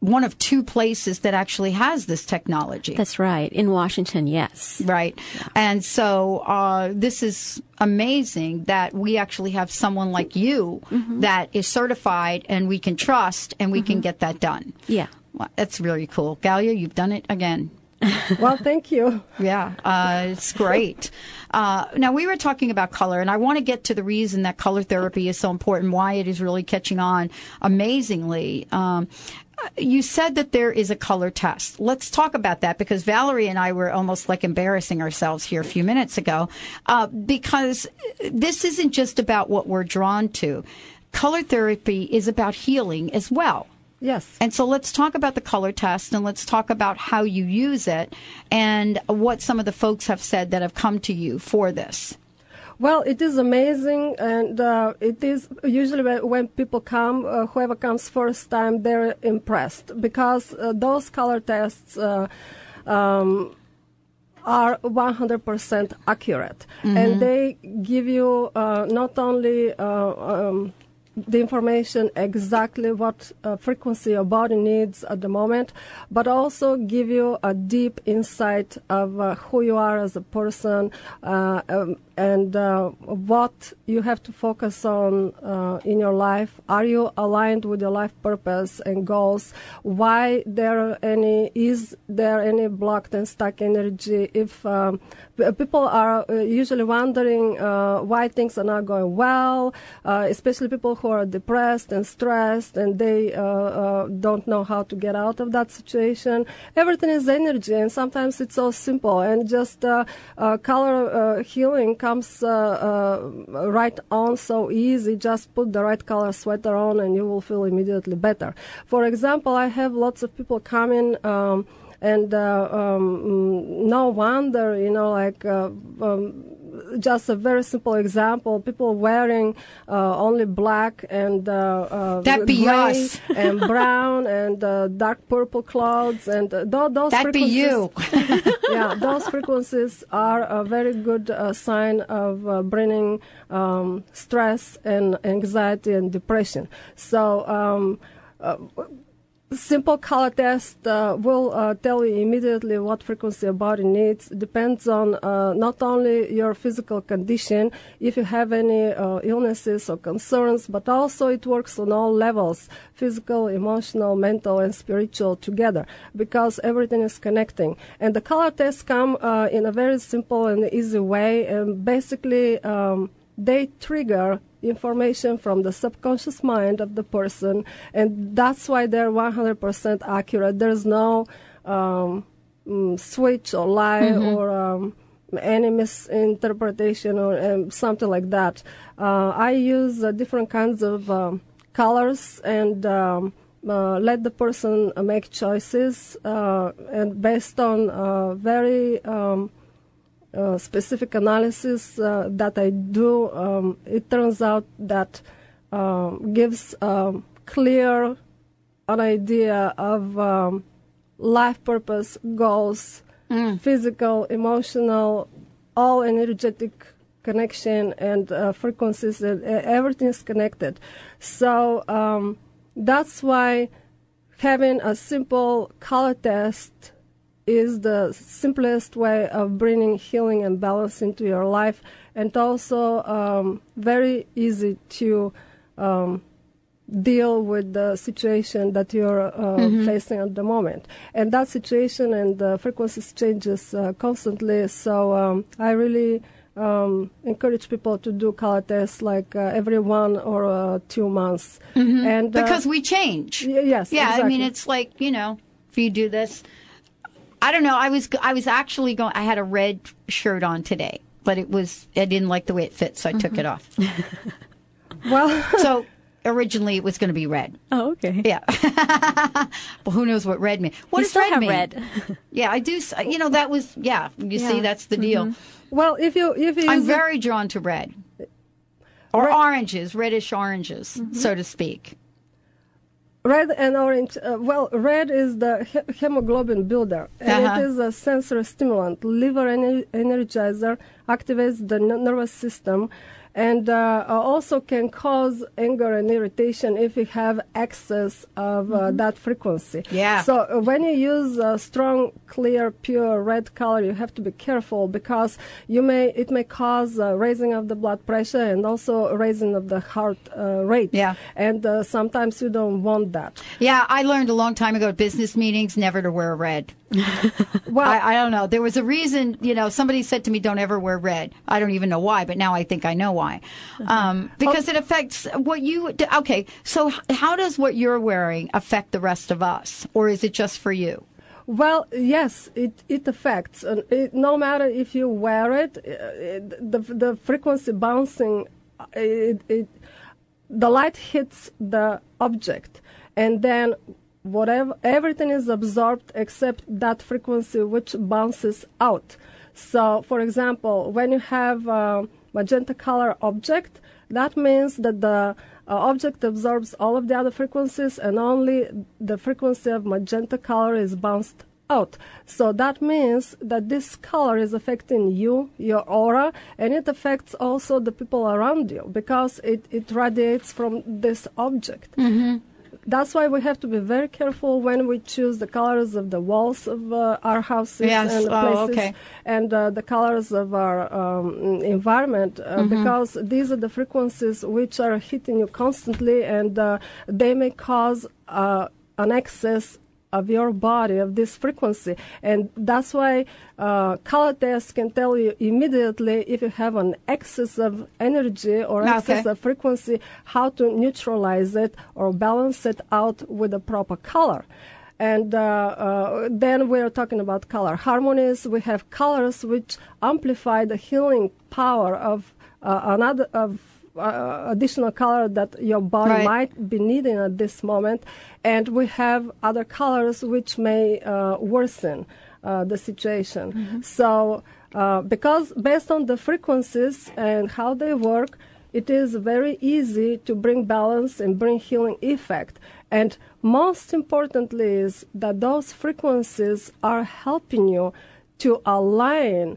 one of two places that actually has this technology. That's right. In Washington, yes. Right. Yeah. And so uh, this is amazing that we actually have someone like you mm-hmm. that is certified and we can trust and we mm-hmm. can get that done. Yeah. Well, that's really cool. Galia, you've done it again. Well, thank you. Yeah, uh, it's great. Uh, now, we were talking about color, and I want to get to the reason that color therapy is so important, why it is really catching on amazingly. Um, you said that there is a color test. Let's talk about that, because Valerie and I were almost like embarrassing ourselves here a few minutes ago, uh, because this isn't just about what we're drawn to. Color therapy is about healing as well. Yes. And so let's talk about the color test, and let's talk about how you use it and what some of the folks have said that have come to you for this. Well, it is amazing, and uh, it is usually when people come, uh, whoever comes first time, they're impressed, because uh, those color tests uh, um, are one hundred percent accurate, mm-hmm. and they give you uh, not only uh, um, the information exactly what uh, frequency your body needs at the moment, but also give you a deep insight of uh, who you are as a person uh, um, and uh, what you have to focus on uh, in your life. Are you aligned with your life purpose and goals? Why there any is there any blocked and stuck energy? If um, people are usually wondering uh, why things are not going well, uh, especially people who are depressed and stressed, and they uh, uh, don't know how to get out of that situation. Everything is energy, and sometimes it's so simple. And just uh, uh, color uh, healing comes uh, uh, right on so easy. Just put the right color sweater on, and you will feel immediately better. For example, I have lots of people coming. Um, And uh, um, no wonder, you know, like uh, um, just a very simple example, people wearing uh, only black and uh, uh, That'd be us. And brown and uh, dark purple clothes. And uh, th- those That'd be you. Yeah, those frequencies are a very good uh, sign of uh, bringing um, stress and anxiety and depression. So um, uh, simple color test uh, will uh, tell you immediately what frequency your body needs. Depends on uh, not only your physical condition, if you have any uh, illnesses or concerns, but also it works on all levels, physical, emotional, mental, and spiritual together, because everything is connecting. And the color tests come uh, in a very simple and easy way, and basically um, they trigger information from the subconscious mind of the person, and that's why they're one hundred percent accurate. There's no um, switch or lie mm-hmm. or um, any misinterpretation or um, something like that. Uh, I use uh, different kinds of um, colors and um, uh, let the person uh, make choices, uh, and based on uh, very um, uh, specific analysis uh, that I do, um, it turns out that um, gives um, clear an idea of um, life purpose, goals, mm. physical, emotional, all energetic connection and uh, frequencies, and everything is connected. So um, that's why having a simple color test is the simplest way of bringing healing and balance into your life, and also um, very easy to um, deal with the situation that you're uh, mm-hmm. facing at the moment. And that situation and the frequencies changes uh, constantly, so um, I really um, encourage people to do color tests like uh, every one or uh, two months. Mm-hmm. And because uh, we change. Y- yes, Yeah, exactly. I mean, it's like, you know, if you do this, I don't know. I was I was actually going. I had a red shirt on today, but it was I didn't like the way it fit, so I mm-hmm. took it off. Well, so originally it was going to be red. Oh, okay. Yeah. But who knows what red means? What you does still red have mean? Red. Yeah, I do. You know, that was yeah. You yeah. see, that's the deal. Mm-hmm. Well, if you if you I'm very it... drawn to red or red. Oranges, reddish oranges, mm-hmm. so to speak. Red and orange, uh, well, red is the he- hemoglobin builder, and uh-huh. it is a sensory stimulant, liver ener- energizer, activates the n- nervous system, and uh, also can cause anger and irritation if you have excess of uh, mm-hmm. that frequency. Yeah. So uh, when you use a strong, clear, pure red color, you have to be careful because you may it may cause uh, raising of the blood pressure and also raising of the heart uh, rate. Yeah. And uh, sometimes you don't want that. Yeah, I learned a long time ago at business meetings never to wear red. Well, I, I don't know. There was a reason, you know, somebody said to me, don't ever wear red. I don't even know why, but now I think I know why. Mm-hmm. Um, because oh. it affects what you do. Okay, so how does what you're wearing affect the rest of us, or is it just for you? Well, yes, it, it affects. Uh, it, no matter if you wear it, it the, the frequency bouncing, it, it, the light hits the object, and then whatever, everything is absorbed except that frequency which bounces out. So, for example, when you have a magenta color object, that means that the uh, object absorbs all of the other frequencies and only the frequency of magenta color is bounced out. So that means that this color is affecting you, your aura, and it affects also the people around you because it, it radiates from this object. Mm-hmm. That's why we have to be very careful when we choose the colors of the walls of uh, our houses yes. and oh, places okay. and uh, the colors of our um, environment uh, mm-hmm. because these are the frequencies which are hitting you constantly, and uh, they may cause uh, an excess of your body, of this frequency. And that's why uh, color tests can tell you immediately if you have an excess of energy or okay. excess of frequency, how to neutralize it or balance it out with a proper color. And uh, uh, then we're talking about color harmonies. We have colors which amplify the healing power of uh, another of Uh, additional color that your body right. might be needing at this moment, and we have other colors which may uh, worsen uh, the situation. Mm-hmm. So uh, because based on the frequencies and how they work, it is very easy to bring balance and bring healing effect. And most importantly is that those frequencies are helping you to align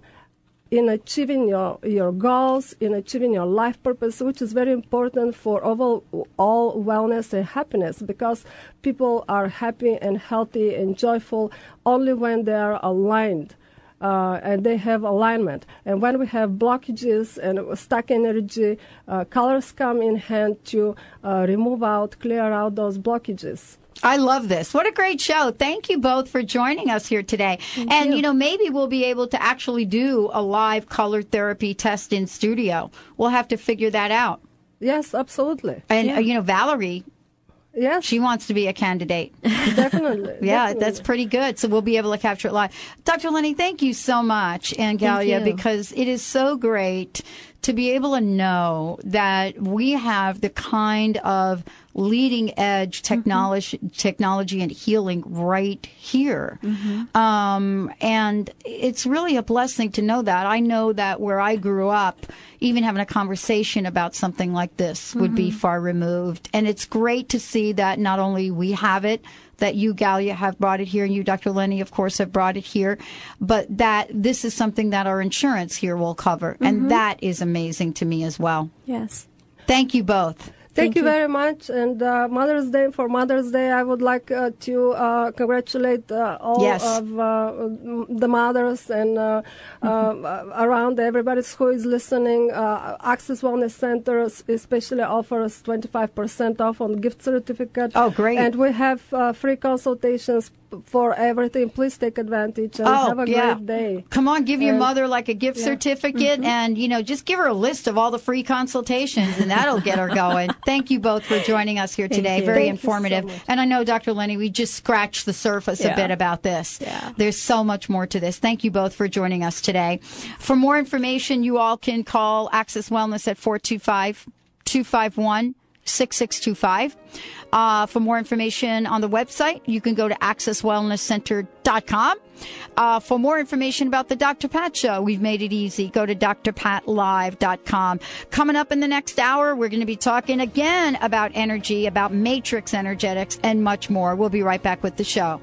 in achieving your, your goals, in achieving your life purpose, which is very important for overall all wellness and happiness, because people are happy and healthy and joyful only when they are aligned uh, and they have alignment. And when we have blockages and stuck energy, uh, colors come in hand to uh, remove out, clear out those blockages. I love this. What a great show. Thank you both for joining us here today. Thank and, you. you know, maybe we'll be able to actually do a live color therapy test in studio. We'll have to figure that out. Yes, absolutely. And, yeah. uh, you know, Valerie, yes, she wants to be a candidate. Definitely. yeah, definitely. That's pretty good. So we'll be able to capture it live. Doctor Leny, thank you so much, and Galia, because it is so great to be able to know that we have the kind of leading edge technology, mm-hmm. technology and healing right here. Mm-hmm. Um, and it's really a blessing to know that. I know that where I grew up, even having a conversation about something like this would mm-hmm. be far removed. And it's great to see that not only we have it, that you, Galia, have brought it here, and you, Doctor Leny, of course, have brought it here, but that this is something that our insurance here will cover. Mm-hmm. And that is amazing to me as well. Yes. Thank you both. Thank, Thank you, you very much. And uh, Mother's Day, for Mother's Day, I would like uh, to uh, congratulate uh, all yes. of uh, the mothers and uh, mm-hmm. uh, around everybody who is listening. Uh, Access Wellness Center especially offers twenty-five percent off on gift certificate. Oh, great. And we have uh, free consultations for everything. Please take advantage and oh, have a yeah. great day. Come on, give and, your mother like a gift yeah. certificate mm-hmm. and, you know, just give her a list of all the free consultations and that'll get her going. Thank you both for joining us here today. Very Thank informative. So and I know, Doctor Leny, we just scratched the surface yeah. a bit about this. Yeah. There's so much more to this. Thank you both for joining us today. For more information, you all can call Access Wellness at four two five, two five one, six six two five. Uh, for more information on the website, you can go to access wellness center dot com. Uh, for more information about the Doctor Pat Show, we've made it easy. Go to d r pat live dot com. Coming up in the next hour, we're going to be talking again about energy, about matrix energetics, and much more. We'll be right back with the show.